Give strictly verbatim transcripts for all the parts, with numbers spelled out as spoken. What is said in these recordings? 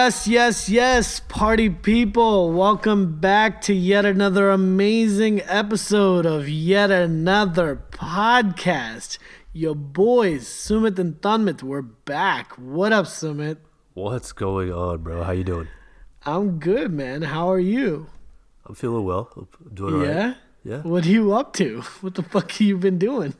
Yes, yes, yes, party people. Welcome back to yet another amazing episode of Yet Another Podcast. Your boys, Sumit and Tanmit, we're back. What up, Sumit? What's going on, bro? How you doing? I'm good, man. How are you? I'm feeling well. I'm doing all yeah? right. Yeah? What are you up to? What the fuck have you been doing?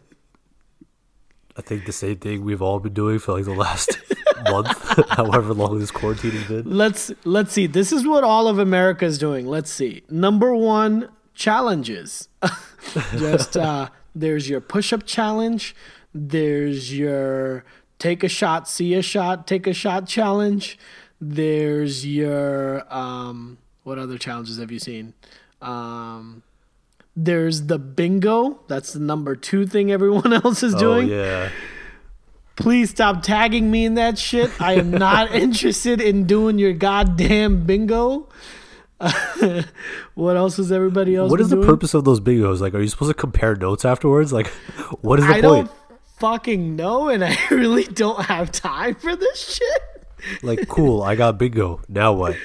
I think the same thing we've all been doing for like the last month, however long this quarantine has been. Let's let's see. This is what all of America is doing. Let's see. Number one, challenges. Just uh, there's your push-up challenge. There's your take a shot, see a shot, take a shot challenge. There's your um, what other challenges have you seen? Um, there's the bingo. That's the number two thing everyone else is doing. Oh, yeah. Please stop tagging me in that shit. I am not interested in doing your goddamn bingo. Uh, what else is everybody else doing? What is the doing? purpose of those bingos? Like, are you supposed to compare notes afterwards? Like, what is the I point? I don't fucking know, and I really don't have time for this shit. Like, cool, I got bingo. Now what?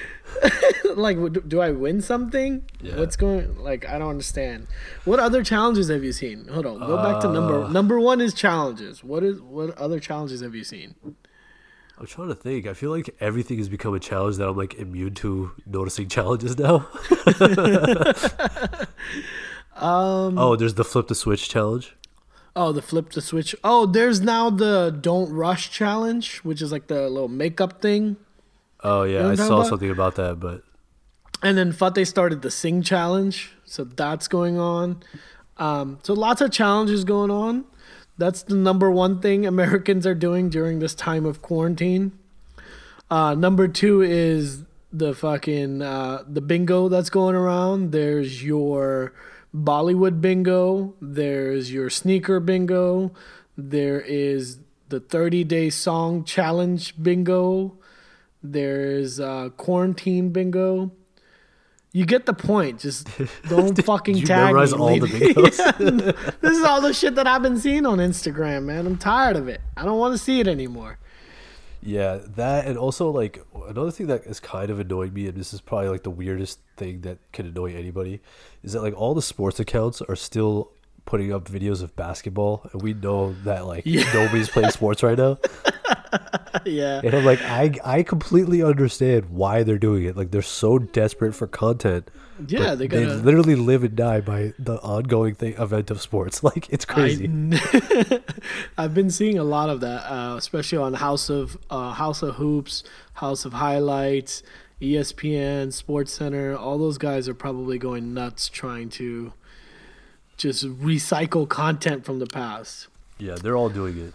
Like, do I win something? Yeah. What's going? Like, I don't understand. What other challenges have you seen? Hold on, go uh, back to number number one is challenges. What is what other challenges have you seen? I'm trying to think. I feel like everything has become a challenge that I'm like immune to noticing challenges now. um. Oh, there's the flip the switch challenge. Oh, the flip the switch. Oh, there's now the don't rush challenge, which is like the little makeup thing. Oh, yeah, you know I saw about? something about that, but... And then Fateh started the Sing Challenge, so that's going on. Um, so lots of challenges going on. That's the number one thing Americans are doing during this time of quarantine. Uh, number two is the fucking uh, the bingo that's going around. There's your Bollywood bingo. There's your sneaker bingo. There is the thirty-day song challenge bingo. There's uh, quarantine bingo. You get the point. Just don't Did fucking you tag memorize me. All the bingos? Yeah. This is all the shit that I've been seeing on Instagram, man. I'm tired of it. I don't want to see it anymore. Yeah, that and also like another thing that is kind of annoying me, and this is probably like the weirdest thing that can annoy anybody, is that like all the sports accounts are still putting up videos of basketball, and we know that like yeah. nobody's playing sports right now. Yeah, and I'm like, I I completely understand why they're doing it. Like, they're so desperate for content. Yeah, they gotta, they literally live and die by the ongoing thing event of sports. Like, it's crazy. I, I've been seeing a lot of that, uh, especially on House of uh, House of Hoops, House of Highlights, E S P N, Sports Center. All those guys are probably going nuts trying to just recycle content from the past. Yeah, they're all doing it.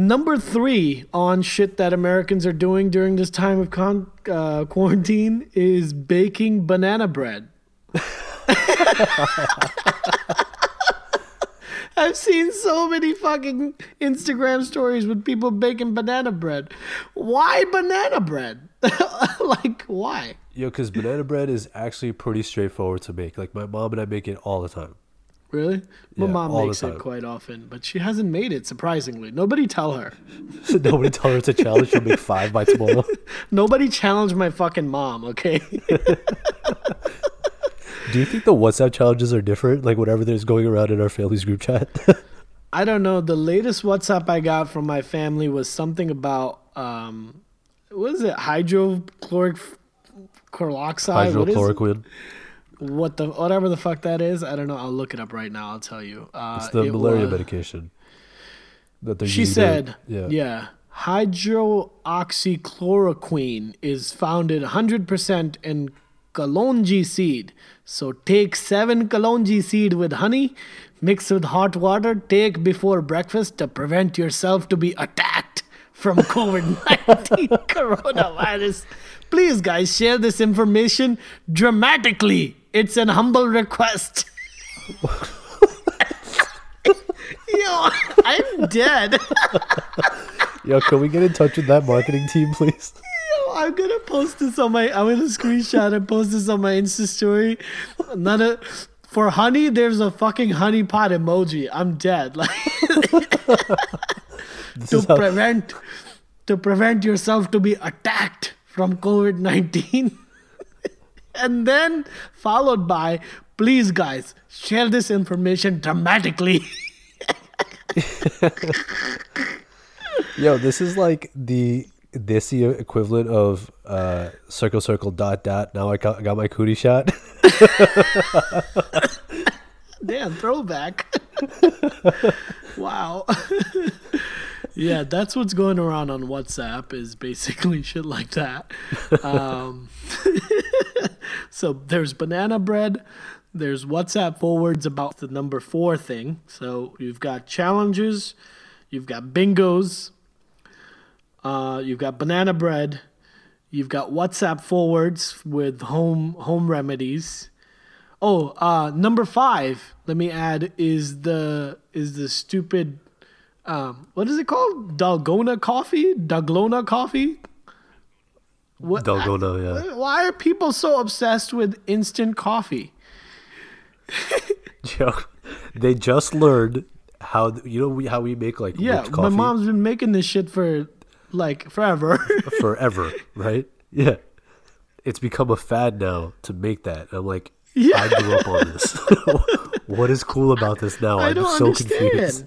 Number three on shit that Americans are doing during this time of con- uh, quarantine is baking banana bread. I've seen so many fucking Instagram stories with people baking banana bread. Why banana bread? Like, why? Yo, because banana bread is actually pretty straightforward to make. Like, my mom and I make it all the time. Really? My yeah, mom makes it quite often, but she hasn't made it, surprisingly. Nobody tell her. Nobody tell her it's a challenge. She'll make five by tomorrow. Nobody challenge my fucking mom, okay? Do you think the WhatsApp challenges are different? Like, whatever there's going around in our family's group chat? I don't know. The latest WhatsApp I got from my family was something about, um, what is it? Hydrochloric chloroxide? Hydrochloroquine. What the whatever the fuck that is, I don't know. I'll look it up right now. I'll tell you. Uh, it's the it malaria was, medication. That they're she using said, there. yeah. yeah. Hydroxychloroquine is found in one hundred percent in kalonji seed. So take seven kalonji seed with honey, mix with hot water, take before breakfast to prevent yourself to be attacked from COVID nineteen coronavirus. Please, guys, share this information dramatically. It's an humble request. Yo, I'm dead. Yo, can we get in touch with that marketing team, please? Yo, I'm gonna post this on my. I'm gonna screenshot and post this on my Insta story. Not a for honey. There's a fucking honey pot emoji. I'm dead. Like to prevent how- to prevent yourself to be attacked from COVID nineteen. And then followed by, please guys, share this information dramatically. Yo, this is like the this year equivalent of uh, circle, circle, dot, dot. Now I got, I got my cootie shot. Damn, throwback. Wow. Yeah, that's what's going around on WhatsApp, is basically shit like that. Um, so there's banana bread. There's WhatsApp forwards about the number four thing. So you've got challenges. You've got bingos. Uh, you've got banana bread. You've got WhatsApp forwards with home home remedies. Oh, uh, number five, let me add, is the is the stupid, um, what is it called? Dalgona coffee? Dalgona coffee? What, Dalgona, I, yeah. Why are people so obsessed with instant coffee? Yo, they just learned how, you know, we, how we make like yeah, whipped coffee? My mom's been making this shit for like forever. Forever, right? Yeah. It's become a fad now to make that. And I'm like, yeah. I grew up on this. What is cool about this now? I I'm don't so understand. Confused.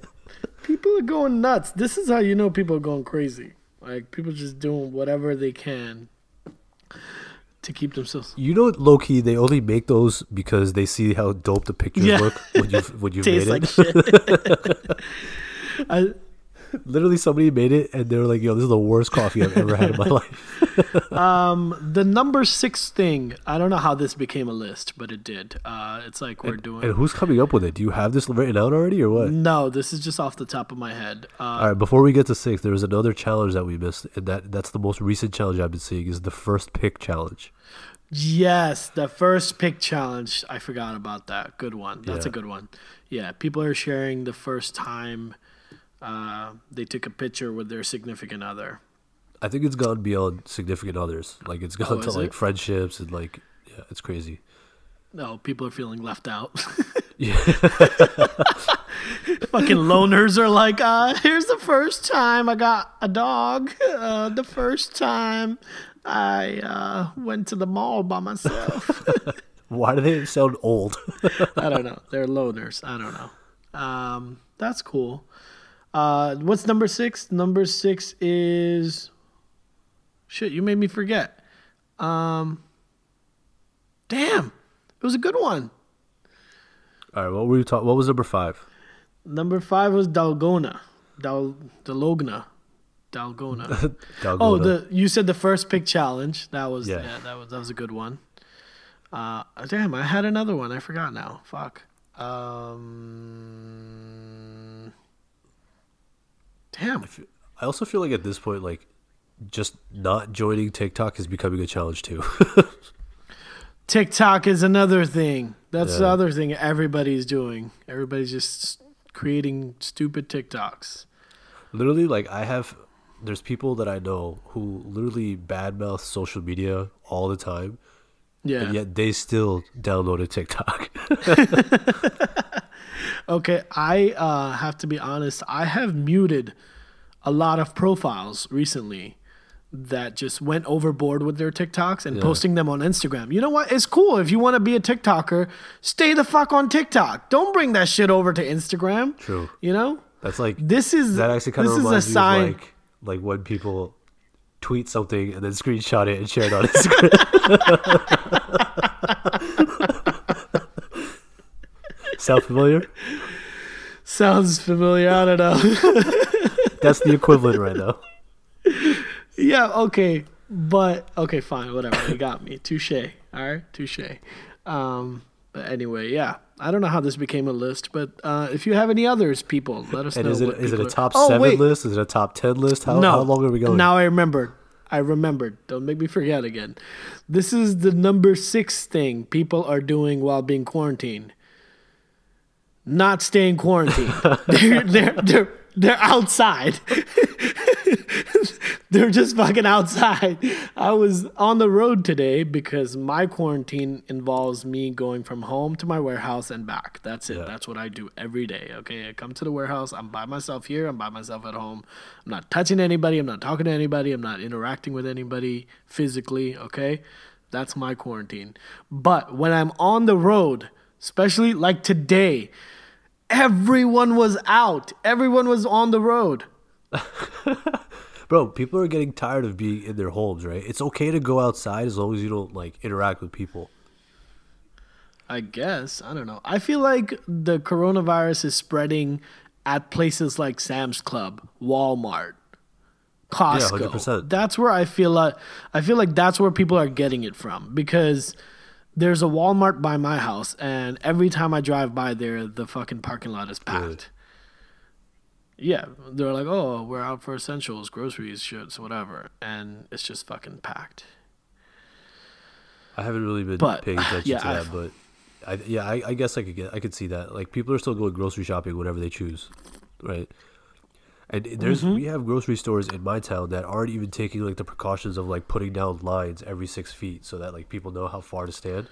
People are going nuts. This is how you know people are going crazy. Like, people just doing whatever they can to keep themselves. You know, low key, they only make those because they see how dope the pictures yeah. look when you've when you've made like it. Shit. I, Literally, somebody made it and they were like, "Yo, this is the worst coffee I've ever had in my life." um, the number six thing, I don't know how this became a list, but it did. Uh, it's like we're and, doing. And who's coming up with it? Do you have this written out already, or what? No, this is just off the top of my head. Uh, All right, before we get to six, there was another challenge that we missed, and that that's the most recent challenge I've been seeing, is the first pick challenge. Yes, the first pick challenge. I forgot about that. Good one. That's yeah. a good one. Yeah, people are sharing the first time. Uh, they took a picture with their significant other. I think it's gone beyond significant others. Like, it's gone oh, to like it? friendships and like, yeah, it's crazy. No, people are feeling left out. Yeah. Fucking loners are like, uh, here's the first time I got a dog. Uh, the first time I uh, went to the mall by myself. Why do they sound old? I don't know. They're loners. I don't know. Um, that's cool. Uh, what's number six? Number six is shit. You made me forget. Um, damn, it was a good one. All right, what were you talking? What was number five? Number five was Dalgona, Dal Dalgona, Dalgona. Dalgona. Oh, the you said the first pick challenge. That was yeah. yeah that was that was a good one. Uh, damn, I had another one. I forgot now. Fuck. Um. Damn. I, feel, I also feel like at this point, like, just not joining TikTok is becoming a challenge too. TikTok is another thing. That's yeah. the other thing everybody's doing. Everybody's just creating stupid TikToks. Literally, like, I have, there's people that I know who literally badmouth social media all the time. Yeah. And yet they still download a TikTok. Okay, I uh, have to be honest. I have muted a lot of profiles recently that just went overboard with their TikToks and yeah. posting them on Instagram. You know what? It's cool. If you want to be a TikToker, stay the fuck on TikTok. Don't bring that shit over to Instagram. True. You know? That's like, this is, that actually kind of reminds me of like, like when people tweet something and then screenshot it and share it on Instagram. Sound familiar? Sounds familiar. I don't know. That's the equivalent right now. Yeah, okay. But, okay, fine. Whatever. You got me. Touche. All right? Touche. Um, but anyway, yeah. I don't know how this became a list, but uh, if you have any others, people, let us and know. Is it, what is it a top are... seven oh, list? Is it a top ten list? How, no. how long are we going? Now I remember. I remembered. Don't make me forget again. This is the number six thing people are doing while being quarantined. Not staying quarantined. they're, they're, they're, they're outside. They're just fucking outside. I was on the road today because my quarantine involves me going from home to my warehouse and back. That's it. Yeah. That's what I do every day. Okay, I come to the warehouse. I'm by myself here. I'm by myself at home. I'm not touching anybody. I'm not talking to anybody. I'm not interacting with anybody physically. Okay, that's my quarantine. But when I'm on the road, especially like today, everyone was out. Everyone was on the road. Bro, people are getting tired of being in their homes, right? It's okay to go outside as long as you don't, like, interact with people. I guess. I don't know. I feel like the coronavirus is spreading at places like Sam's Club, Walmart, Costco. Yeah, one hundred percent. That's where I feel like, I feel like that's where people are getting it from, because there's a Walmart by my house, and every time I drive by there, the fucking parking lot is packed. Really? Yeah, they're like, oh, we're out for essentials, groceries, shirts, whatever, and it's just fucking packed. I haven't really been but, paying attention yeah, to that, I've, but I, yeah, I, I guess I could get, I could see that. Like, people are still going grocery shopping whenever they choose, right? And there's mm-hmm. we have grocery stores in my town that aren't even taking, like, the precautions of, like, putting down lines every six feet so that, like, people know how far to stand.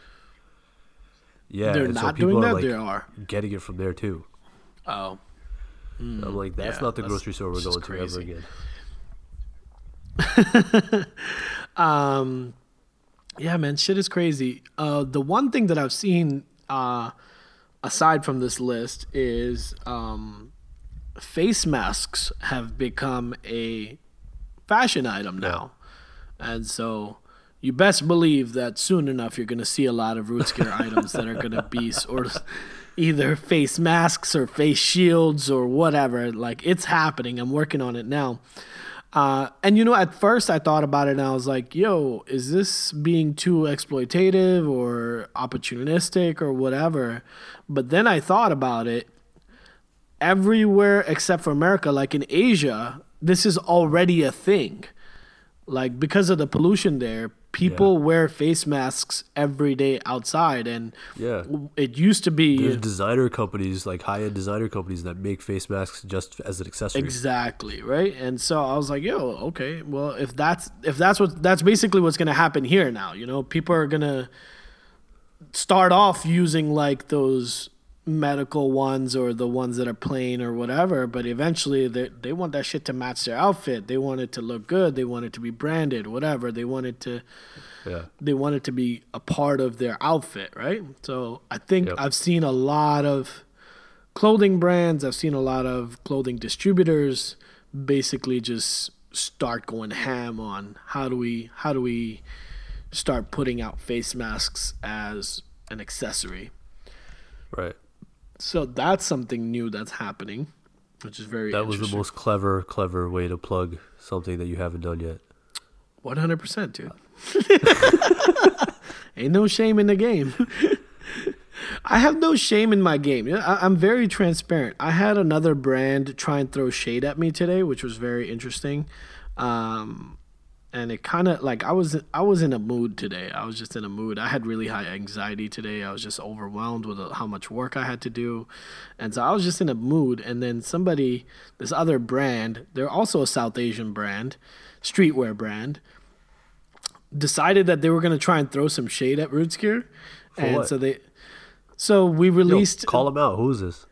Yeah, they're not so people doing that. Are, like, they are getting it from there too. Oh, mm, I'm like, that's yeah, not the that's, grocery store we're going to ever again. um, yeah, man, shit is crazy. Uh, the one thing that I've seen, uh, aside from this list, is um. face masks have become a fashion item now. Yeah. And so you best believe that soon enough you're going to see a lot of Rootscure items that are going to be sort of either face masks or face shields or whatever. Like, it's happening. I'm working on it now. Uh, and, you know, at first I thought about it and I was like, yo, is this being too exploitative or opportunistic or whatever? But then I thought about it. Everywhere except for America, like in Asia, this is already a thing. Like, because of the pollution there, people yeah. wear face masks every day outside. And yeah. it used to be... There's designer companies, like high-end designer companies that make face masks just as an accessory. Exactly, right? And so I was like, yo, okay, well, if that's if that's what that's basically what's going to happen here now, you know? People are going to start off using, like, those medical ones or the ones that are plain or whatever, but eventually they they want that shit to match their outfit. They want it to look good. They want it to be branded, whatever. They want it to yeah. they want it to be a part of their outfit, right? So I think yep. I've seen a lot of clothing brands, I've seen a lot of clothing distributors basically just start going ham on how do we how do we start putting out face masks as an accessory. Right. So that's something new that's happening, which is very That was the most clever, clever way to plug something that you haven't done yet. one hundred percent, dude. Ain't no shame in the game. I have no shame in my game. I- I'm very transparent. I had another brand try and throw shade at me today, which was very interesting. Um, and it kind of, like, I was I was in a mood today. I was just in a mood. I had really high anxiety today. I was just overwhelmed with how much work I had to do. And so I was just in a mood. And then somebody, this other brand, they're also a South Asian brand, streetwear brand, decided that they were going to try and throw some shade at Rootscure. For and what? so they, so we released. Yo, call them out. Who's this?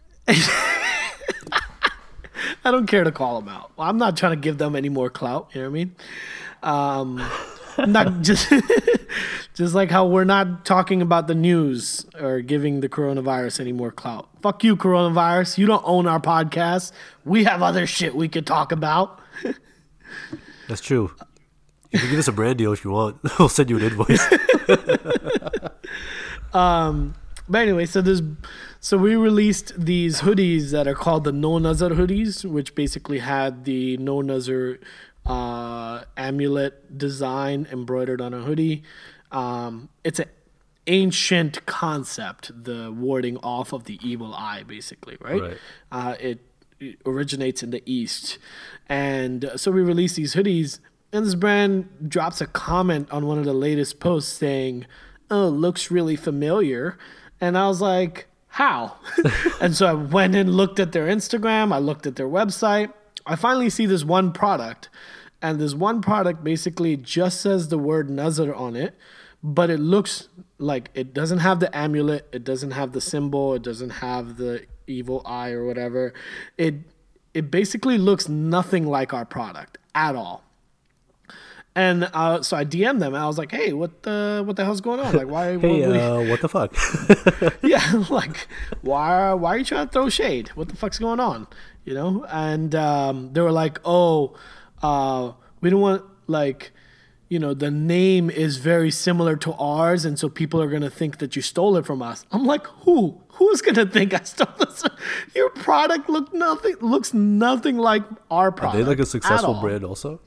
I don't care to call them out. I'm not trying to give them any more clout. You know what I mean? Um, not just, just like how we're not talking about the news or giving the coronavirus any more clout. Fuck you, coronavirus. You don't own our podcast. We have other shit we could talk about. That's true. You can give us a brand deal if you want. We'll send you an invoice. um, but anyway, so there's... So we released these hoodies that are called the No Nazar hoodies, which basically had the No Nazar uh, amulet design embroidered on a hoodie. Um, it's an ancient concept, the warding off of the evil eye, basically, right? right. Uh, it, it originates in the East. And so we released these hoodies, and this brand drops a comment on one of the latest posts saying, oh, looks really familiar. And I was like... How? And so I went and looked at their Instagram. I looked at their website. I finally see this one product And this one product basically just says the word Nazar on it, but it looks like it doesn't have the amulet, it doesn't have the symbol, it doesn't have the evil eye or whatever. It it basically looks nothing like our product at all. And uh, so I D M'd them and I was like, "Hey, what the what the hell's going on? Like, why? hey, what, uh, what the fuck? yeah, like, why why are you trying to throw shade? What the fuck's going on? You know?" And um, they were like, "Oh, uh, we don't want like, you know, the name is very similar to ours, and so people are gonna think that you stole it from us." I'm like, "Who? Who's gonna think I stole this? Your product look nothing looks nothing like our product." Are they like a successful brand also?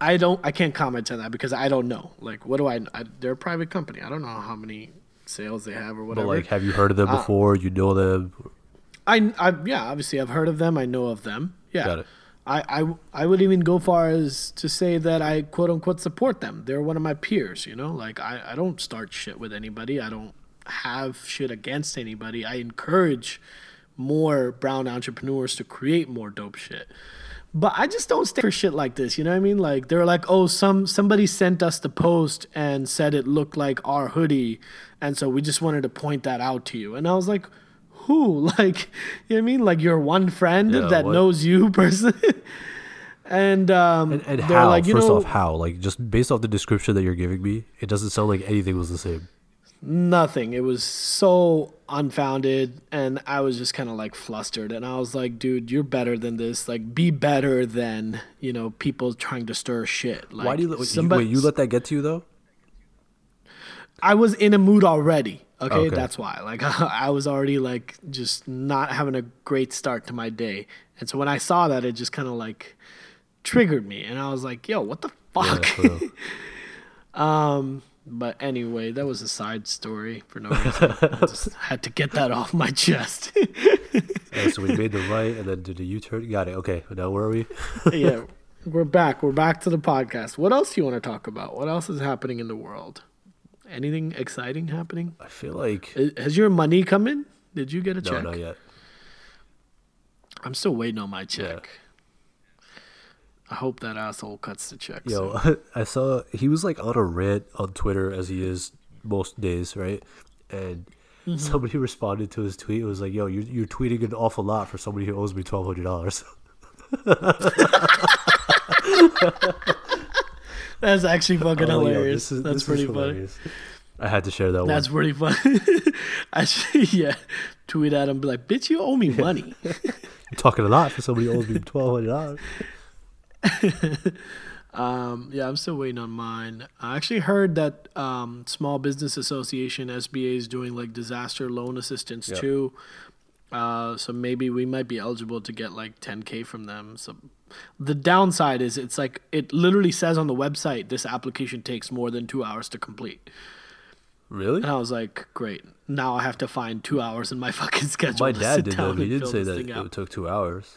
I don't. I can't comment on that because I don't know. Like, what do I? I they're a private company. I don't know how many sales they have or whatever. But like, have you heard of them uh, before? You know them? I, I. Yeah. Obviously, I've heard of them. I know of them. Yeah. Got it. I, I, I would even go far as to say that I quote unquote support them. They're one of my peers. You know, like I, I don't start shit with anybody. I don't have shit against anybody. I encourage more brown entrepreneurs to create more dope shit. But I just don't stand for shit like this, you know what I mean? Like, they're like, oh, some somebody sent us the post and said it looked like our hoodie, and so we just wanted to point that out to you. And I was like, who? Like, you know what I mean? Like, your one friend yeah, that what? knows you personally. and, um, and and how? Like, you First know, off, how? Like, just based off the description that you're giving me, it doesn't sound like anything was the same. Nothing. It was so unfounded, and I was just kind of like flustered, and I was like, dude, you're better than this. Like, be better than, you know, people trying to stir shit. Like, why do you let somebody, wait, you let that get to you though? I was in a mood already. Okay, okay. That's why. Like, I was already like just not having a great start to my day, and so when I saw that, it just kind of like triggered me, and I was like, yo, what the fuck? Yeah, um. But anyway, that was a side story for no reason. I just had to get that off my chest. Right, so we made the right and then did a U-turn. Got it. Okay. Now where are we? Yeah. We're back. We're back to the podcast. What else do you want to talk about? What else is happening in the world? Anything exciting happening? I feel like... Has your money come in? Did you get a no, check? No, not yet. I'm still waiting on my check. Yeah. I hope that asshole cuts the check. Yo, so. I saw he was like on a rant on Twitter as he is most days, right? And mm-hmm. somebody responded to his tweet. It was like, "Yo, you're, you're tweeting an awful lot for somebody who owes me twelve hundred dollars." That's actually fucking oh, hilarious. Yo, is, That's pretty funny. I had to share that. That's one. That's pretty funny. I should, yeah, tweet at him, be like, "Bitch, you owe me yeah. money." You're talking a lot for somebody who owes me twelve hundred dollars. um, yeah, I'm still waiting on mine. I actually heard that um, Small Business Association, S B A, is doing like disaster loan assistance yep. too. Uh, so maybe we might be eligible to get like ten K from them. So the downside is it's like it literally says on the website this application takes more than two hours to complete. Really? And I was like, great. Now I have to find two hours in my fucking schedule. My dad did though. He did say that it took two hours.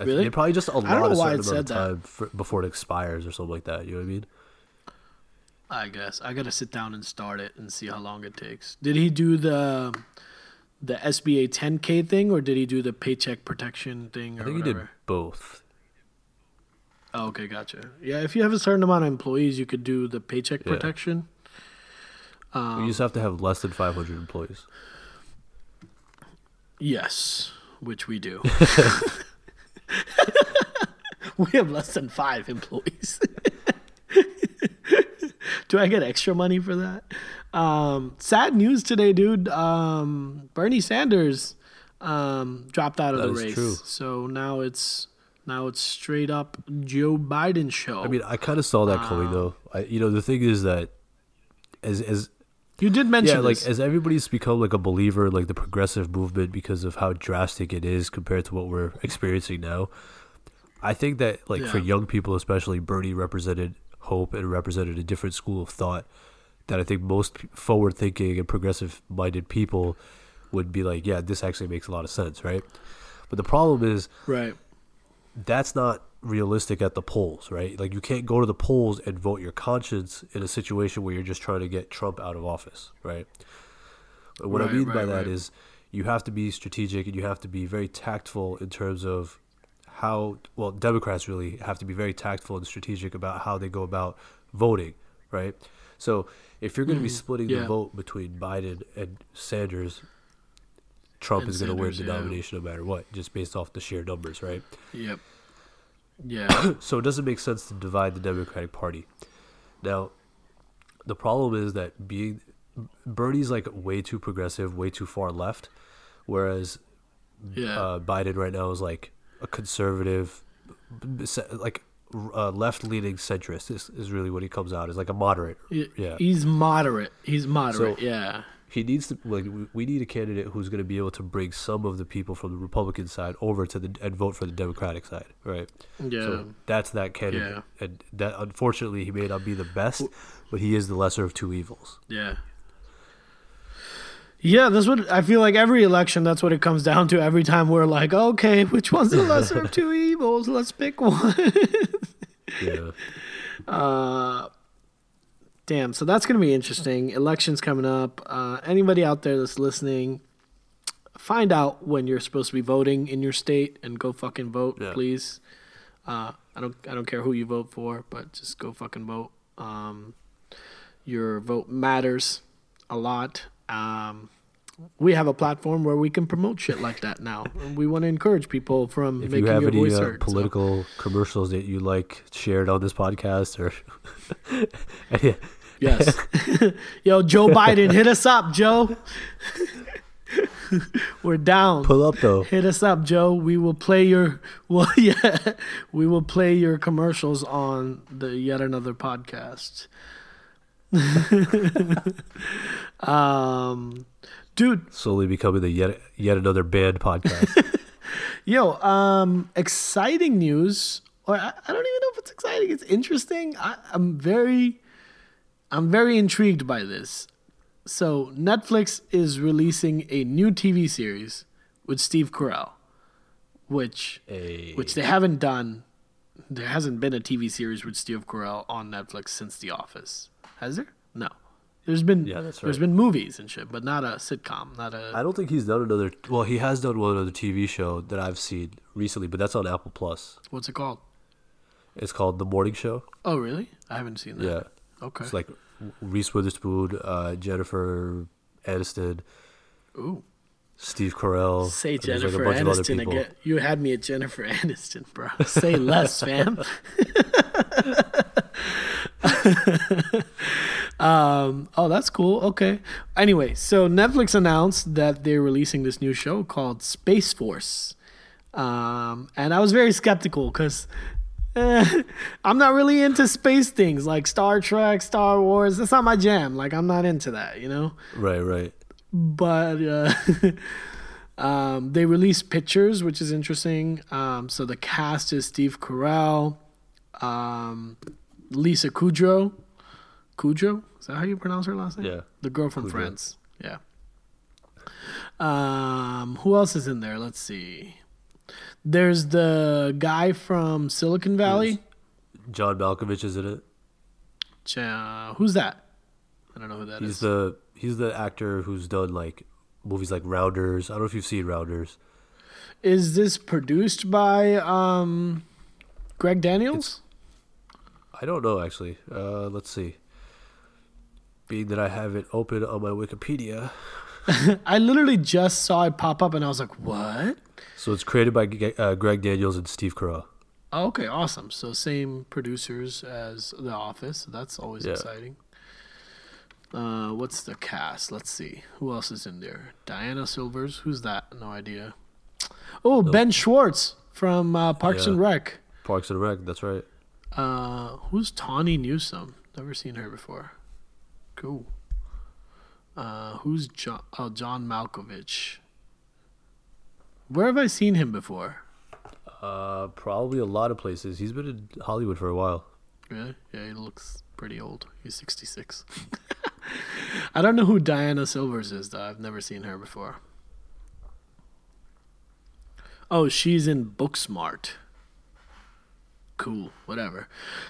I really? It probably just a lot of certain amount of time for, before it expires or something like that. You know what I mean? I guess I gotta sit down and start it and see how long it takes. Did he do the the S B A ten K thing or did he do the paycheck protection thing? Or I think whatever? He did both. Oh, okay, gotcha. Yeah, if you have a certain amount of employees, you could do the paycheck yeah. protection. Um, you just have to have less than five hundred employees. Yes, which we do. We have less than five employees. Do I get extra money for that? Um, sad news today, dude. Um, Bernie Sanders um, dropped out of that the race. True. So now it's now it's straight up Joe Biden show. I mean, I kind of saw that coming um, though. I, you know, the thing is that as as you did mention, yeah, like this. As everybody's become like a believer, like the progressive movement, because of how drastic it is compared to what we're experiencing now. I think that like yeah. for young people, especially, Bernie represented hope and represented a different school of thought that I think most forward-thinking and progressive-minded people would be like, yeah, this actually makes a lot of sense, right? But the problem is, right, that's not realistic at the polls, right? Like, you can't go to the polls and vote your conscience in a situation where you're just trying to get Trump out of office, right? But what right, I mean right, by right. that is you have to be strategic and you have to be very tactful in terms of how, well, Democrats really have to be very tactful and strategic about how they go about voting, right? So if you're going to be splitting yeah. the vote between Biden and Sanders, Trump and is going to win the yeah. nomination no matter what, just based off the sheer numbers, right? Yep. Yeah. So it doesn't make sense to divide the Democratic Party. Now, the problem is that being Bernie's like way too progressive, way too far left, whereas yeah. uh, Biden right now is like a conservative, like uh, left-leaning centrist is, is really what he comes out as, like a moderate. Yeah, he's moderate. He's moderate. So, yeah. He needs to, like, we need a candidate who's going to be able to bring some of the people from the Republican side over to the and vote for the Democratic side, right? Yeah. So that's that candidate, yeah. and that unfortunately he may not be the best, but he is the lesser of two evils. Yeah. Yeah, that's what I feel like every election. That's what it comes down to. Every time we're like, okay, which one's the lesser of two evils? Let's pick one. yeah. Uh. Damn, so that's going to be interesting. Election's coming up. Uh, anybody out there that's listening, find out when you're supposed to be voting in your state and go fucking vote, yeah. please. Uh, I don't I don't care who you vote for, but just go fucking vote. Um, your vote matters a lot. Um, we have a platform where we can promote shit like that now. We want to encourage people from if making you have your any, voice uh, heard. Political so. commercials that you like shared on this podcast, or yeah. Yes. Yo, Joe Biden, hit us up, Joe. We're down. Pull up, though. Hit us up, Joe. We will play your well, yeah. We will play your commercials on the Yet Another Podcast. um, dude. Slowly becoming the Yet Yet Another Band Podcast. Yo, um, exciting news. Or I, I don't even know if it's exciting. It's interesting. I, I'm very... I'm very intrigued by this. So Netflix is releasing a new T V series with Steve Carell, which hey. which they haven't done. There hasn't been a T V series with Steve Carell on Netflix since The Office, has there? No, there's been yeah, that's right. there's been movies and shit, but not a sitcom. Not a. I don't think he's done another. Well, he has done one other T V show that I've seen recently, but that's on Apple Plus. What's it called? It's called The Morning Show. Oh, really? I haven't seen that. Yeah. Okay. It's like Reese Witherspoon, uh, Jennifer Aniston, Ooh. Steve Carell. Say Jennifer like Aniston again. You had me at Jennifer Aniston, bro. Say less, fam. um, oh, that's cool. Okay. Anyway, so Netflix announced that they're releasing this new show called Space Force. Um, and I was very skeptical because... I'm not really into space things like Star Trek, Star Wars. That's not my jam. Like, I'm not into that, you know? Right, right. But uh, um, they released pictures, which is interesting. Um, so the cast is Steve Carell, um, Lisa Kudrow. Kudrow? Is that how you pronounce her last name? Yeah. The girl from Kudrow. Friends. Yeah. Um, who else is in there? Let's see. There's the guy from Silicon Valley. John Malkovich is in it. Ja, who's that? I don't know who that he's is. He's the he's the actor who's done like movies like Rounders. I don't know if you've seen Rounders. Is this produced by um, Greg Daniels? It's, I don't know actually. Uh, let's see. Being that I have it open on my Wikipedia. I literally just saw it pop up and I was like, what? So it's created by uh, Greg Daniels and Steve Carell. Oh, okay, awesome. So same producers as The Office. So that's always yeah. exciting. Uh, what's the cast? Let's see. Who else is in there? Diana Silvers. Who's that? No idea. Oh, nope. Ben Schwartz from uh, Parks yeah. and Rec. Parks and Rec, that's right. Uh, who's Tawny Newsome? Never seen her before. Cool. Uh, who's John, oh, John Malkovich? Where have I seen him before? Uh, probably a lot of places. He's been in Hollywood for a while. Really? Yeah, he looks pretty old. He's sixty-six. I don't know who Diana Silvers is, though. I've never seen her before. Oh, she's in Booksmart. Cool. Whatever.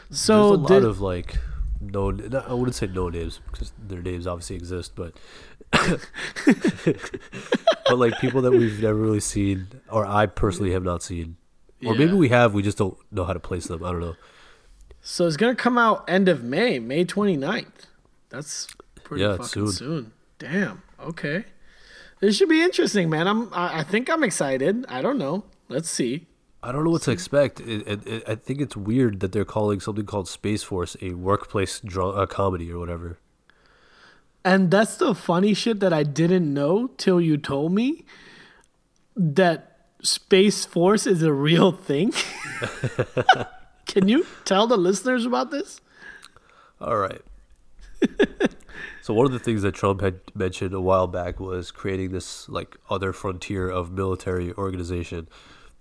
So there's a lot the, of, like, no... I wouldn't say no names, because their names obviously exist, but... but like people that we've never really seen, or I personally have not seen. Or yeah. maybe we have, we just don't know how to place them. I don't know. So it's going to come out end of May, May twenty-ninth. That's pretty yeah, fucking soon. soon. Damn. Okay. This should be interesting, man. I'm, I think I'm excited. I don't know. Let's see. I don't know what to expect. It, it, it, I think it's weird that they're calling something called Space Force a workplace dra- a comedy or whatever. And that's the funny shit that I didn't know till you told me that Space Force is a real thing. Can you tell the listeners about this? All right. So one of the things that Trump had mentioned a while back was creating this like other frontier of military organization.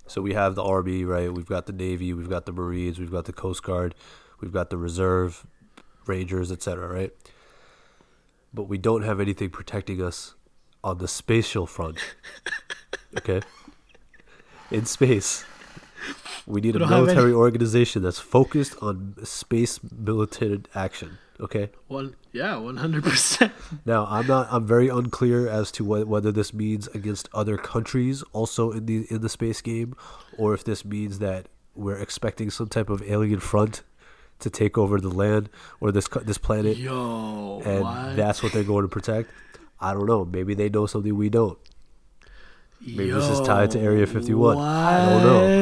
So we have the Army, right? We've got the Navy, we've got the Marines, we've got the Coast Guard, we've got the Reserve, Rangers, et cetera, right? But we don't have anything protecting us on the spatial front. Okay? In space. We need we a military organization that's focused on space military action. Okay. One, yeah, one hundred percent. Now, I'm not. I'm very unclear as to what, whether this means against other countries also in the in the space game, or if this means that we're expecting some type of alien front to take over the land or this this planet. Yo, and what? That's what they're going to protect. I don't know. Maybe they know something we don't. Maybe Yo, this is tied to Area fifty-one. What? I don't know.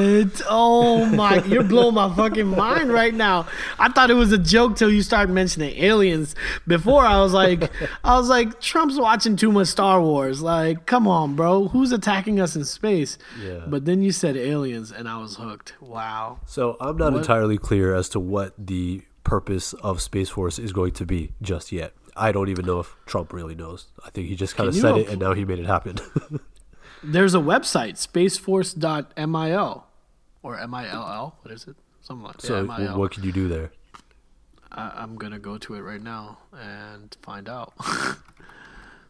Oh my, you're blowing my fucking mind right now. I thought it was a joke till you started mentioning aliens. Before I was like, I was like, Trump's watching too much Star Wars. Like, come on, bro. Who's attacking us in space? Yeah. But then you said aliens and I was hooked. Wow. So I'm not what? entirely clear as to what the purpose of Space Force is going to be just yet. I don't even know if Trump really knows. I think he just kind of said know? it and now he made it happen. There's a website, spaceforce dot mil or M I L L. What is it? Something like that. So yeah, what can you do there? I, I'm going to go to it right now and find out.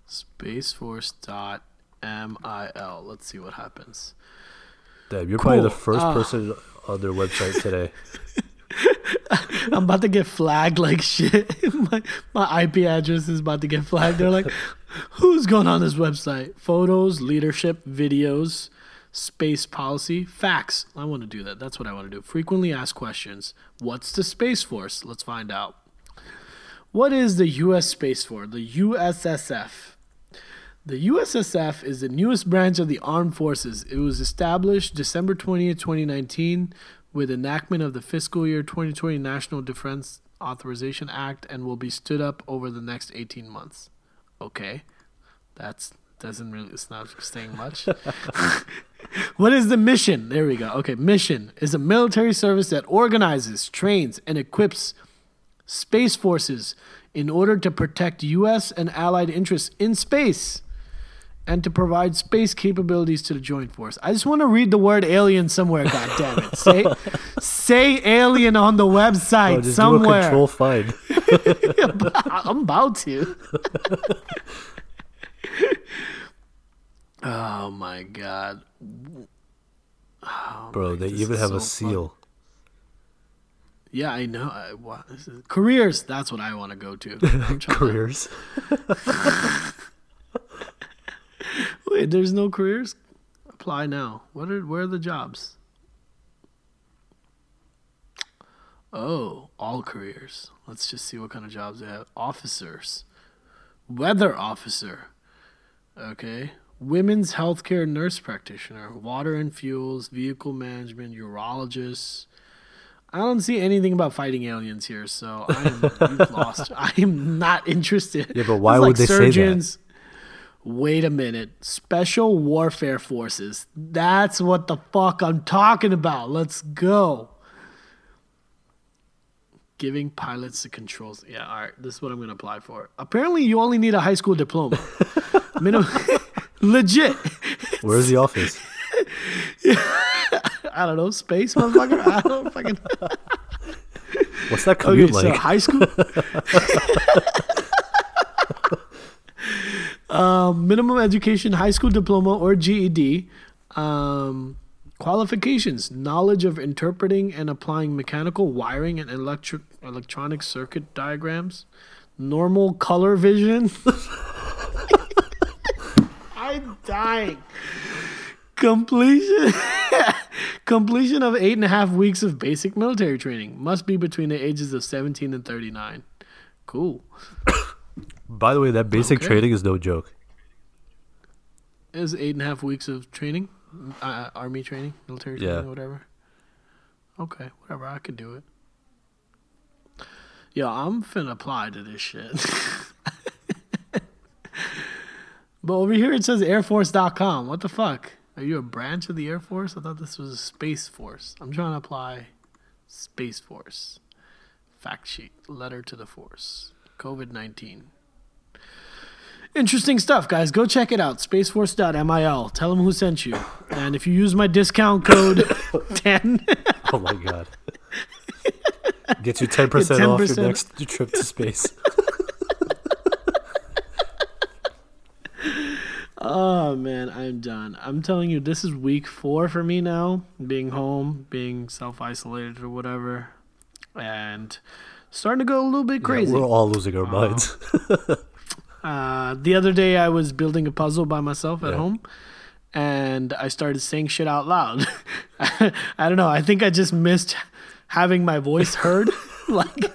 spaceforce dot mil. Let's see what happens. Damn, you're cool. probably the first uh, person on their website today. I'm about to get flagged like shit. my, my I P address is about to get flagged. They're like... Who's going on this website? Photos, leadership, videos, space policy, facts. I want to do that. That's what I want to do. Frequently asked questions. What's the Space Force? Let's find out. What is the U S Space Force? The U S S F. The U S S F is the newest branch of the armed forces. It was established December twentieth, twenty nineteen, with enactment of the fiscal year twenty twenty National Defense Authorization Act and will be stood up over the next eighteen months. Okay, that's doesn't really, it's not saying much. What is the mission? There we go. Okay, mission is a military service that organizes, trains, and equips space forces in order to protect U S and allied interests in space and to provide space capabilities to the joint force. I just want to read the word alien somewhere, God damn it. Say, say alien on the website no, just somewhere. Do a control find. I'm about to. Oh, my God. Oh, Bro, man, they even have so a seal. Fun. Yeah, I know. I, what, this is, careers. That's what I want to go to. Careers. Wait, there's no careers? Apply now. What are, where are the jobs? Oh, all careers. Let's just see what kind of jobs they have. Officers. Weather officer. Okay. Women's healthcare nurse practitioner. Water and fuels. Vehicle management. Urologists. I don't see anything about fighting aliens here, so I am you've lost. I am not interested. Yeah, but why like would they surgeons. say that? Wait a minute. Special Warfare Forces. That's what the fuck I'm talking about. Let's go. Giving pilots the controls. Yeah, all right. This is what I'm going to apply for. Apparently, you only need a high school diploma. Minimum. Legit. Where's the office? I don't know. Space, motherfucker? I don't fucking know. What's that commute okay, like? So high school? Um, minimum education, high school diploma or G E D. Um, qualifications, knowledge of interpreting and applying mechanical wiring and electric electronic circuit diagrams, normal color vision. I'm dying. Completion Completion of eight and a half weeks of basic military training. Must be between the ages of seventeen and thirty-nine. Cool. By the way, that basic okay. training is no joke. It was eight and a half weeks of training. Uh, army training, military training, yeah. whatever. Okay, whatever. I can do it. Yo, I'm finna apply to this shit. But over here it says air force dot com. What the fuck? Are you a branch of the Air Force? I thought this was a Space Force. I'm trying to apply Space Force. Fact sheet. Letter to the Force. covid nineteen. Interesting stuff, guys. Go check it out. space force dot mil. Tell them who sent you. And if you use my discount code ten. Oh, my God. Gets you ten percent, ten percent off your next trip to space. Oh, man, I'm done. I'm telling you, this is week four for me now, being home, being self-isolated or whatever, and starting to go a little bit crazy. Yeah, we're all losing our uh, minds. uh, the other day I was building a puzzle by myself at yeah. home, and I started saying shit out loud. I don't know. I think I just missed having my voice heard. Like...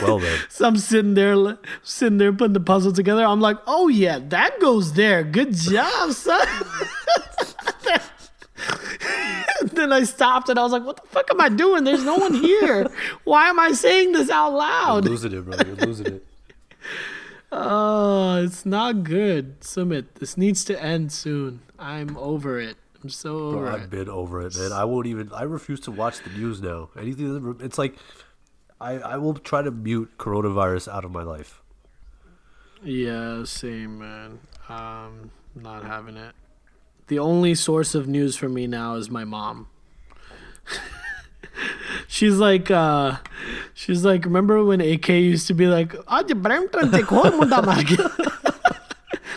Well, then. So I'm sitting there, sitting there putting the puzzle together. I'm like, oh, yeah, that goes there. Good job, son. Then I stopped and I was like, what the fuck am I doing? There's no one here. Why am I saying this out loud? You're losing it, bro. You're losing it. Oh, it's not good. Sumit, this needs to end soon. I'm over it. I'm so over bro, I've it. I've been over it, man. I won't even, I refuse to watch the news now. Anything, it's like... I, I will try to mute coronavirus out of my life. Yeah, same, man. Um, not having it. The only source of news for me now is my mom. She's like, uh, she's like, remember when A K used to be like,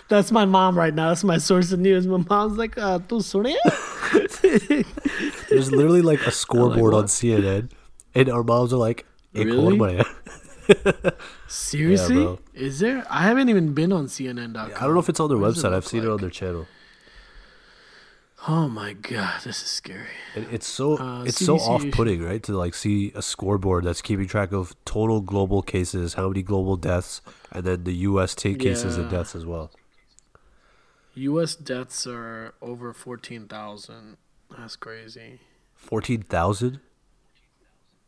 that's my mom right now. That's my source of news. My mom's like, uh, there's literally like a scoreboard like, on C N N, and our moms are like, really? Seriously? Yeah, is there? I haven't even been on C N N dot com. Yeah, I don't know if it's on their website. I've seen like? it on their channel. Oh my God, this is scary. And it's so uh, it's C D C so off-putting, right? To like see a scoreboard that's keeping track of total global cases, how many global deaths, and then the U S take yeah. cases and deaths as well. U S deaths are over fourteen thousand. That's crazy. fourteen thousand?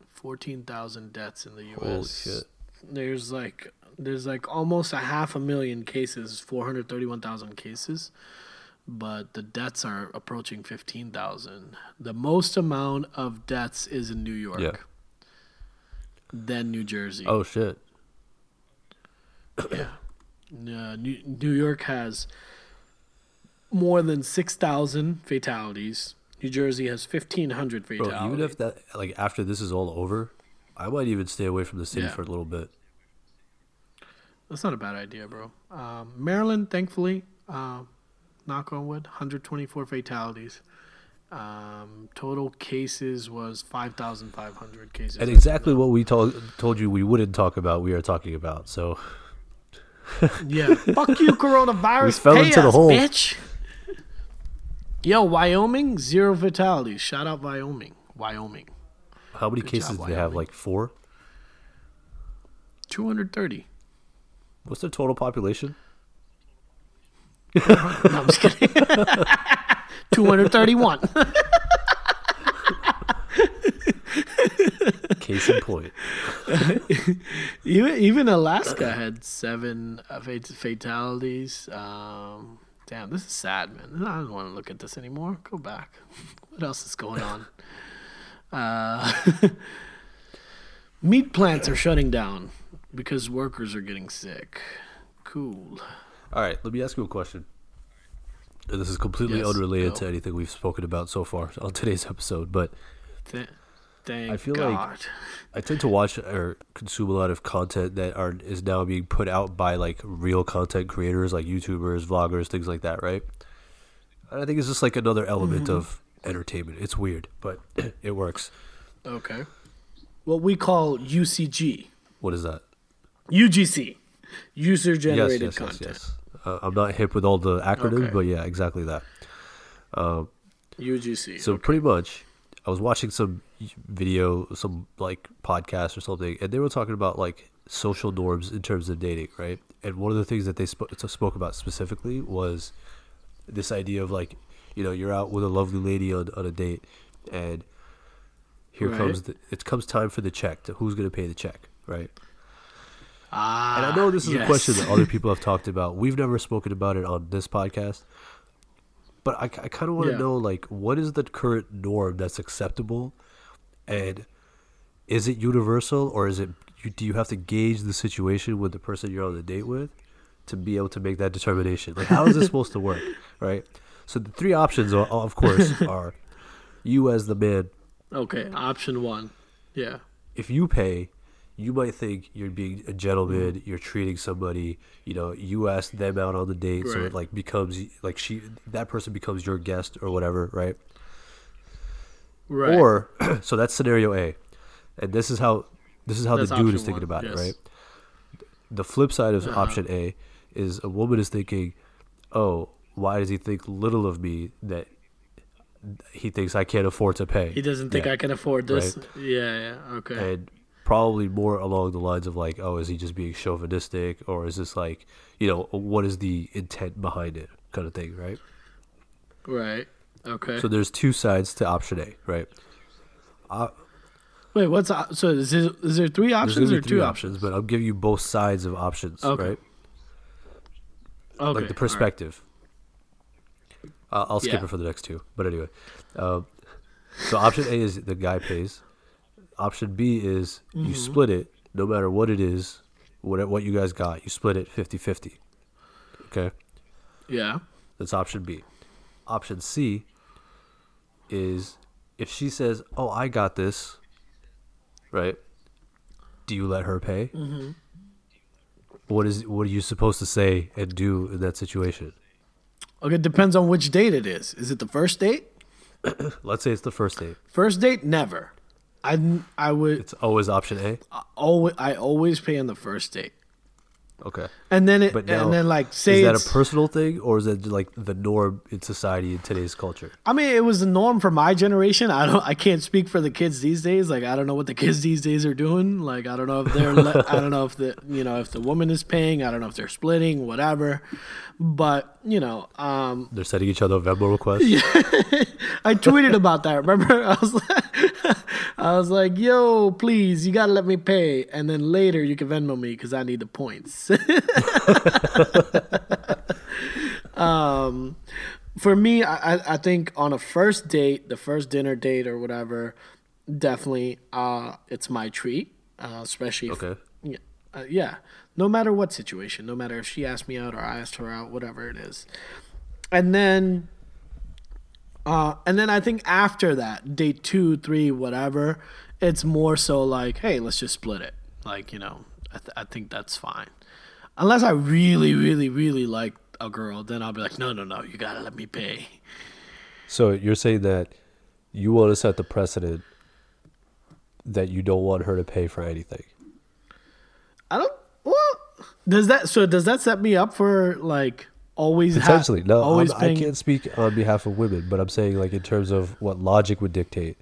fourteen thousand deaths in the U S. Holy shit. There's like there's like almost a half a million cases, four hundred thirty-one thousand cases, but the deaths are approaching fifteen thousand. The most amount of deaths is in New York. Yeah. Then New Jersey. Oh shit. Yeah. Uh, New, New York has more than six thousand fatalities. New Jersey has fifteen hundred fatalities. Bro, even if that, like, after this is all over, I might even stay away from the city yeah. for a little bit. That's not a bad idea, bro. Um, Maryland, thankfully, uh, knock on wood, one hundred twenty-four fatalities. Um, total cases was five thousand five hundred cases. And exactly what we told told you we wouldn't talk about, we are talking about. So, yeah, fuck you, coronavirus. We fell into the hole, bitch. Yo, Wyoming, zero fatalities. Shout out Wyoming. Wyoming. How many Good cases job, do they Wyoming. have? Like four? two hundred thirty. What's their total population? No, I'm just kidding. two hundred thirty-one. Case in point. even, even Alaska had seven fatalities. Um... Damn, this is sad, man. I don't want to look at this anymore. Go back. What else is going on? Uh, meat plants are shutting down because workers are getting sick. Cool. All right, let me ask you a question. This is completely yes, unrelated no. to anything we've spoken about so far on today's episode, but Th- thank I feel God. like I tend to watch or consume a lot of content that are is now being put out by like real content creators, like YouTubers, vloggers, things like that, right? And I think it's just like another element mm-hmm. of entertainment. It's weird, but it works. Okay. What we call U C G. What is that? U G C. User generated yes, yes, content. Yes, yes. Uh, I'm not hip with all the acronyms, okay. but yeah, exactly that. Um, U G C. So okay. pretty much, I was watching some video, some like podcast or something, and they were talking about like social norms in terms of dating, right? And one of the things that they sp- spoke about specifically was this idea of like, you know, you're out with a lovely lady on, on a date, and here right. comes the, it comes time for the check. To who's going to pay the check, right? Ah, and I know this is yes. a question that other people have talked about. We've never spoken about it on this podcast, but I, I kind of want to yeah. know, like, what is the current norm that's acceptable, and is it universal, or is it? Do you have to gauge the situation with the person you're on the date with to be able to make that determination? Like, how is this supposed to work, right? So the three options, are, of course, are you as the man. Okay, option one, yeah. If you pay, you might think you're being a gentleman, you're treating somebody, you know, you ask them out on the date, right. so it like becomes like she that person becomes your guest or whatever, right? Right. Or so that's scenario A, and this is how this is how that's the dude is thinking one. about yes. it, right? The flip side of uh-huh. option A is a woman is thinking, oh, why does he think little of me that he thinks I can't afford to pay? He doesn't think yeah. I can afford this. Right? Yeah, yeah, okay. And probably more along the lines of like, oh, is he just being chauvinistic, or is this like, you know, what is the intent behind it, kind of thing, right? Right. Okay. So there's two sides to option A, right? Uh, Wait, what's so? Is there, is there three options or three two options? But I'll give you both sides of options, okay. right? Okay. Like the perspective. Right. Uh, I'll skip yeah. it for the next two, but anyway. Um, so option A is the guy pays. Option B is you mm-hmm. split it, no matter what it is, what, what you guys got, you split it fifty-fifty. Okay? Yeah. That's option B. Option C is if she says, oh, I got this, right? Do you let her pay? Mm-hmm. What is what are you supposed to say and do in that situation? Okay, it depends on which date it is. Is it the first date? Let's say it's the first date. First date, never. I, I would. It's always option A. I always, I always pay on the first date. Okay. And then it. But now, and then like say is that a personal thing, or is that like the norm in society in today's culture? I mean, it was the norm for my generation. I don't. I can't speak for the kids these days. Like I don't know what the kids these days are doing. Like I don't know if they're. I don't know if the you know if the woman is paying. I don't know if they're splitting. Whatever. But you know. Um, they're sending each other Venmo requests. Yeah. I tweeted about that. Remember, I was like. I was like, yo, please, you got to let me pay. And then later you can Venmo me because I need the points. um, for me, I, I think on a first date, the first dinner date or whatever, definitely uh, it's my treat, uh, especially if, okay. yeah, uh, yeah, no matter what situation, no matter if she asked me out or I asked her out, whatever it is. And then... Uh, and then I think after that, day two, three, whatever, it's more so like, hey, let's just split it. Like, you know, I, th- I think that's fine. Unless I really, really, really like a girl, then I'll be like, no, no, no, you got to let me pay. So you're saying that you want to set the precedent that you don't want her to pay for anything. I don't, well, does that, so does that set me up for like... Always Potentially. Ha- no, always I can't speak on behalf of women, but I'm saying like in terms of what logic would dictate.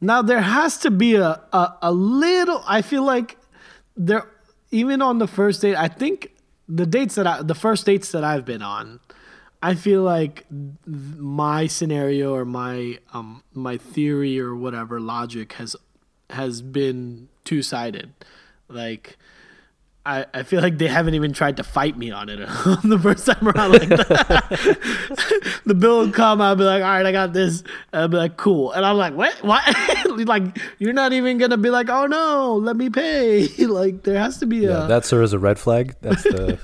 Now, there has to be a, a, a little, I feel like there, even on the first date, I think the dates that I, the first dates that I've been on, I feel like my scenario or my, um, my theory or whatever logic has, has been two-sided. Like, I, I feel like they haven't even tried to fight me on it the first time around. Like that. The bill would come, I'll be like, all right, I got this. And I'll be like, cool. And I'm like, what? What? Like, you're not even going to be like, oh, no, let me pay. Like, there has to be yeah, a... That, sir, is a red flag. That's the...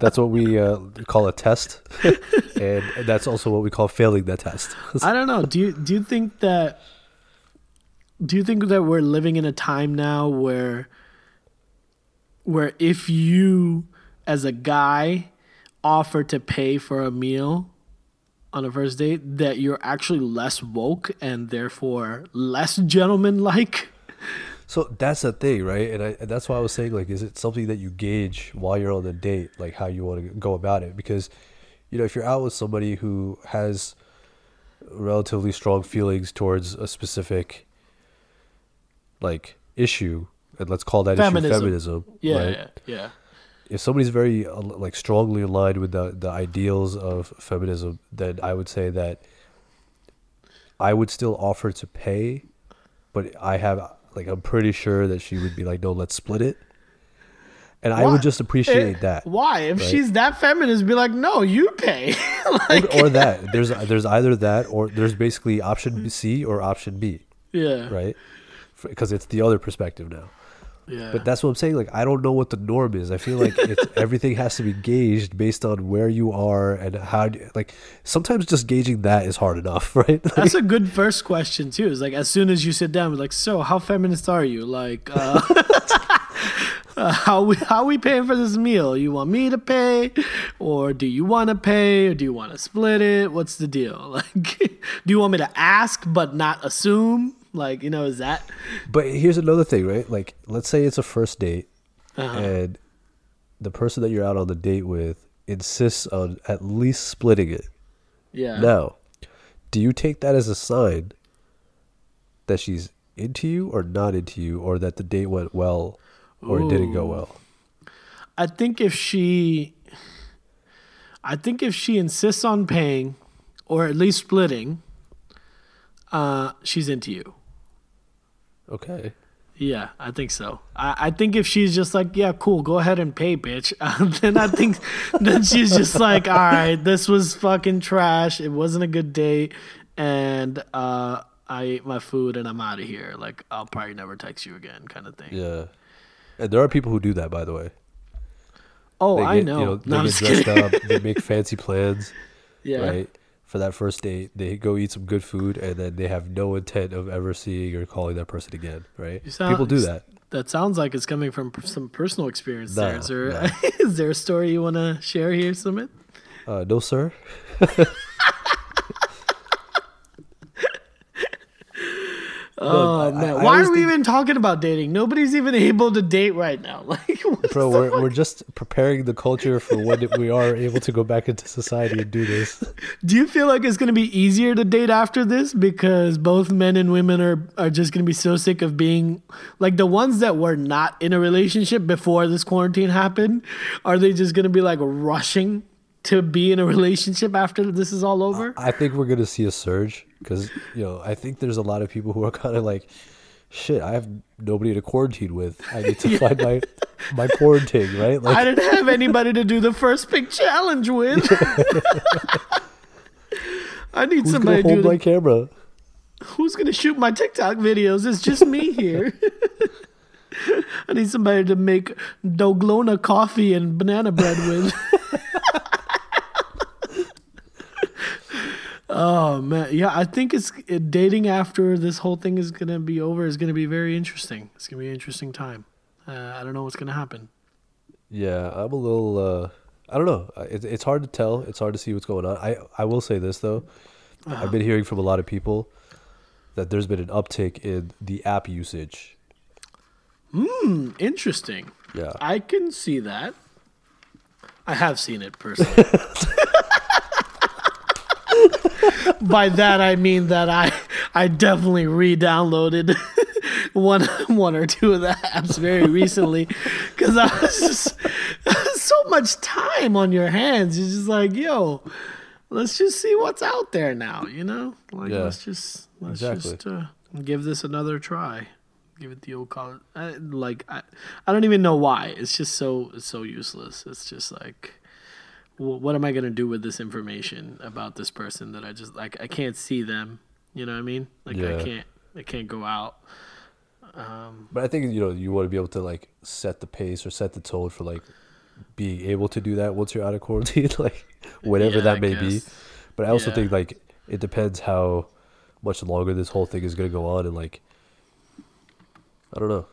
That's what we uh, call a test. And that's also what we call failing the test. I don't know. Do you, do you think that... Do you think that we're living in a time now where... where if you, as a guy, offer to pay for a meal on a first date, that you're actually less woke and therefore less gentleman-like? So that's the thing, right? And, I, and that's why I was saying, like, is it something that you gauge while you're on a date, like how you want to go about it? Because, you know, if you're out with somebody who has relatively strong feelings towards a specific, like, issue, and let's call that feminism. issue feminism. Yeah, right? yeah, yeah. If somebody's very, like, strongly aligned with the, the ideals of feminism, then I would say that I would still offer to pay, but I have, like, I'm pretty sure that she would be like, no, let's split it. And why? I would just appreciate it, that. Why? If right? she's that feminist, be like, no, you pay. like, or, or that. There's there's either that or there's basically option C or option B. Yeah. Right? Because it's the other perspective now. Yeah. But that's what I'm saying. Like, I don't know what the norm is. I feel like it's, everything has to be gauged based on where you are and how. Do, like, sometimes just gauging that is hard enough, right? Like, that's a good first question too. Is like, as soon as you sit down, like, so how feminist are you? Like, uh, uh, how we how we paying for this meal? You want me to pay, or do you want to pay, or do you want to split it? What's the deal? Like, do you want me to ask but not assume? Like, you know, is that... But here's another thing, right? Like, let's say it's a first date, uh-huh. and the person that you're out on the date with insists on at least splitting it. Yeah. Now, do you take that as a sign that she's into you or not into you, or that the date went well or Ooh. It didn't go well? I think if she... I think if she insists on paying, or at least splitting, uh, she's into you. Okay. Yeah, I think so. I, I think if she's just like, yeah, cool, go ahead and pay, bitch. Uh, then I think then she's just like, all right, this was fucking trash. It wasn't a good date, and uh, I ate my food and I'm out of here. Like, I'll probably never text you again, kind of thing. Yeah, and there are people who do that, by the way. Oh, they get, I know. You know they no, get dressed up. They make fancy plans. Yeah. Right. For that first date, they go eat some good food, and then they have no intent of ever seeing or calling that person again, right? Sound, People do that. That sounds like it's coming from some personal experience nah, there. Is there, nah. is there a story you want to share here, Sumit? Uh, no, sir. Oh, man. I, I Why are we think... even talking about dating? Nobody's even able to date right now. Like, Bro, we're fuck? we're just preparing the culture for when we are able to go back into society and do this. Do you feel like it's going to be easier to date after this? Because both men and women are, are just going to be so sick of being... Like, the ones that were not in a relationship before this quarantine happened, are they just going to be, like, rushing to be in a relationship after this is all over? I think we're going to see a surge. Because, you know, I think there's a lot of people who are kind of like, shit, I have nobody to quarantine with. I need to yeah. find my my quarantine, right? Like, I didn't have anybody to do the first pick challenge with. I need Who's somebody gonna hold to hold my camera. Who's going to shoot my TikTok videos? It's just me here. I need somebody to make Dalgona coffee and banana bread with. Oh, man. Yeah, I think it's it, dating after this whole thing is going to be over is going to be very interesting. It's going to be an interesting time. Uh, I don't know what's going to happen. Yeah, I'm a little, uh, I don't know. It, it's hard to tell. It's hard to see what's going on. I, I will say this, though. Uh-huh. I've been hearing from a lot of people that there's been an uptick in the app usage. Hmm, interesting. Yeah. I can see that. I have seen it personally. By that I mean that I I definitely re-downloaded one one or two of the apps very recently, because I was just so much time on your hands. You're just like, yo, let's just see what's out there now, you know? Like, yeah, let's just let's exactly. just uh, give this another try. Give it the old college. I, like I, I don't even know why. It's just so it's so useless. It's just like, what am I going to do with this information about this person that I just, like, I can't see them, you know what I mean? Like, yeah. I can't, I can't go out. Um, but I think, you know, you want to be able to, like, set the pace or set the tone for, like, being able to do that once you're out of quarantine, like, whatever yeah, that I may guess. be. But I also yeah. think, like, it depends how much longer this whole thing is going to go on, and, like, I don't know.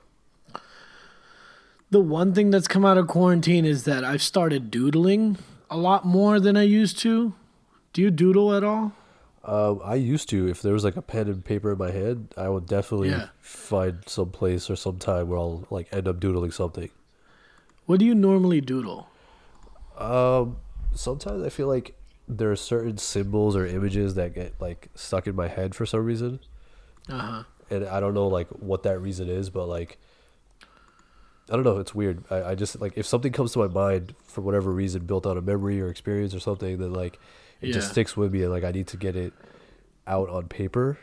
The one thing that's come out of quarantine is that I've started doodling a lot more than I used to. Do you doodle at all? Uh, I used to. If there was like a pen and paper in my hand, I would definitely yeah. find some place or some time where I'll like end up doodling something. What do you normally doodle? Um, sometimes I feel like there are certain symbols or images that get like stuck in my head for some reason. Uh huh. And I don't know like what that reason is, but like I don't know. It's weird. I, I just like if something comes to my mind for whatever reason, built on a memory or experience or something, then like. It yeah. just sticks with me, and like I need to get it out on paper.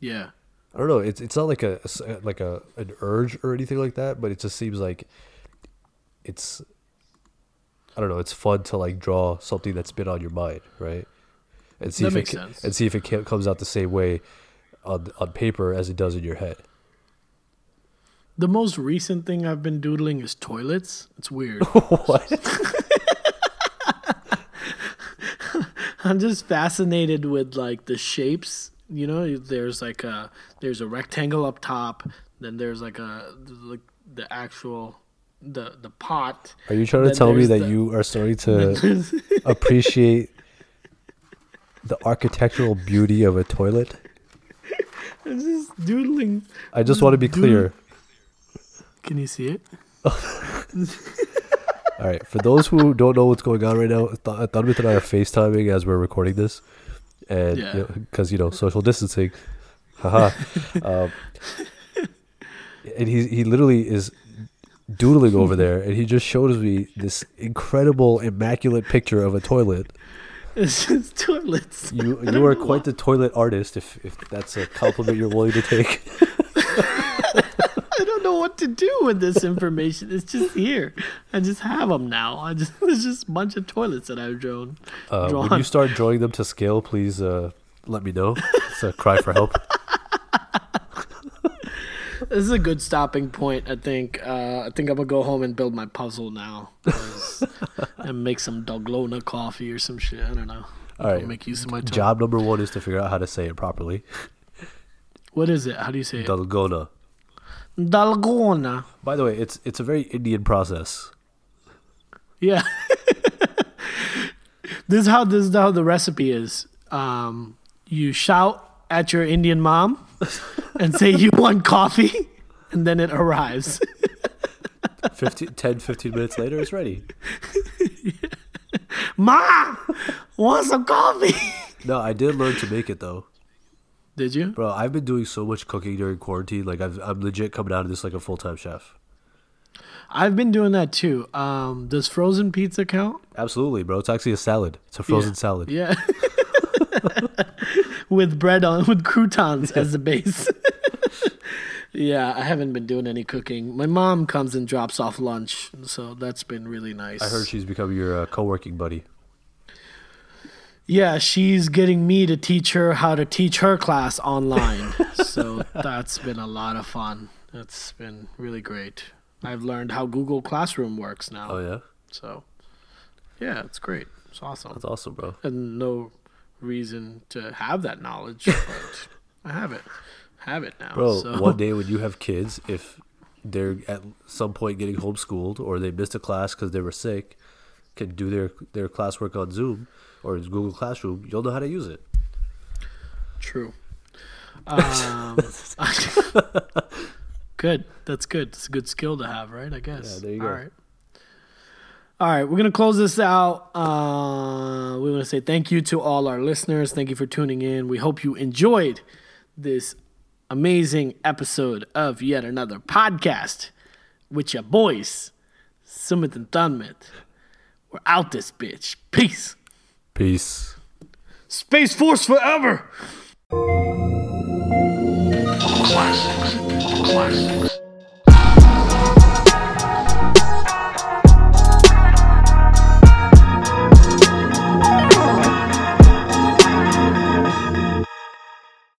Yeah, I don't know. It's it's not like a like a an urge or anything like that, but it just seems like it's I don't know. It's fun to like draw something that's been on your mind, right? And see that if makes it sense. and see if it can, comes out the same way on on paper as it does in your head. The most recent thing I've been doodling is toilets. It's weird. What? I'm just fascinated with like the shapes, you know. There's like a there's a rectangle up top, then there's like a like the actual the the pot. Are you trying to tell me that the, you are starting to appreciate the architectural beauty of a toilet? I'm just doodling. I just want to be clear. Can you see it? All right, for those who don't know what's going on right now, Tanmit and I are FaceTiming as we're recording this, and because, yeah. you know, social distancing, haha, um, and he he literally is doodling over there, and he just shows me this incredible, immaculate picture of a toilet. It's just toilets. You, you are quite the toilet artist, if, if that's a compliment you're willing to take. Know what to do with this information. It's just here. I just have them now. I just there's just a bunch of toilets that I've drawn. Uh, drawn. When you start drawing them to scale, please uh, let me know. It's a cry for help. This is a good stopping point, I think. Uh, I think I'm gonna go home and build my puzzle now, and make some Dalgona coffee or some shit. I don't know. All right. Make use of my time. Job number one is to figure out how to say it properly. What is it? How do you say it? Dalgona. Dalgona. By the way, it's it's a very Indian process. Yeah. This is how this is how the recipe is. Um, you shout at your Indian mom and say you want coffee, and then it arrives. fifteen, ten, fifteen minutes later, it's ready. Yeah. Ma, want some coffee? No, I did learn to make it, though. Did you? Bro, I've been doing so much cooking during quarantine. Like, I've, I'm legit coming out of this like a full-time chef. I've been doing that, too. Um, does frozen pizza count? Absolutely, bro. It's actually a salad. It's a frozen yeah. salad. Yeah. With bread on, with croutons as the base. Yeah, I haven't been doing any cooking. My mom comes and drops off lunch, so that's been really nice. I heard she's become your uh, co-working buddy. Yeah, she's getting me to teach her how to teach her class online. So that's been a lot of fun. That's been really great. I've learned how Google Classroom works now. Oh, yeah? So, yeah, it's great. It's awesome. That's awesome, bro. And no reason to have that knowledge, but I have it. I have it now. Bro, so. One day when you have kids, if they're at some point getting homeschooled or they missed a class because they were sick, can do their, their classwork on Zoom, or it's Google Classroom, you'll know how to use it. True. Um, good. That's good. It's a good skill to have, right? I guess. Yeah, there you go. All right. All right. We're going to close this out. Uh, we want to say thank you to all our listeners. Thank you for tuning in. We hope you enjoyed this amazing episode of Yet Another Podcast with your boys, Sumit and Tanmit. We're out this bitch. Peace. Peace. Space Force forever! Classics. Classics.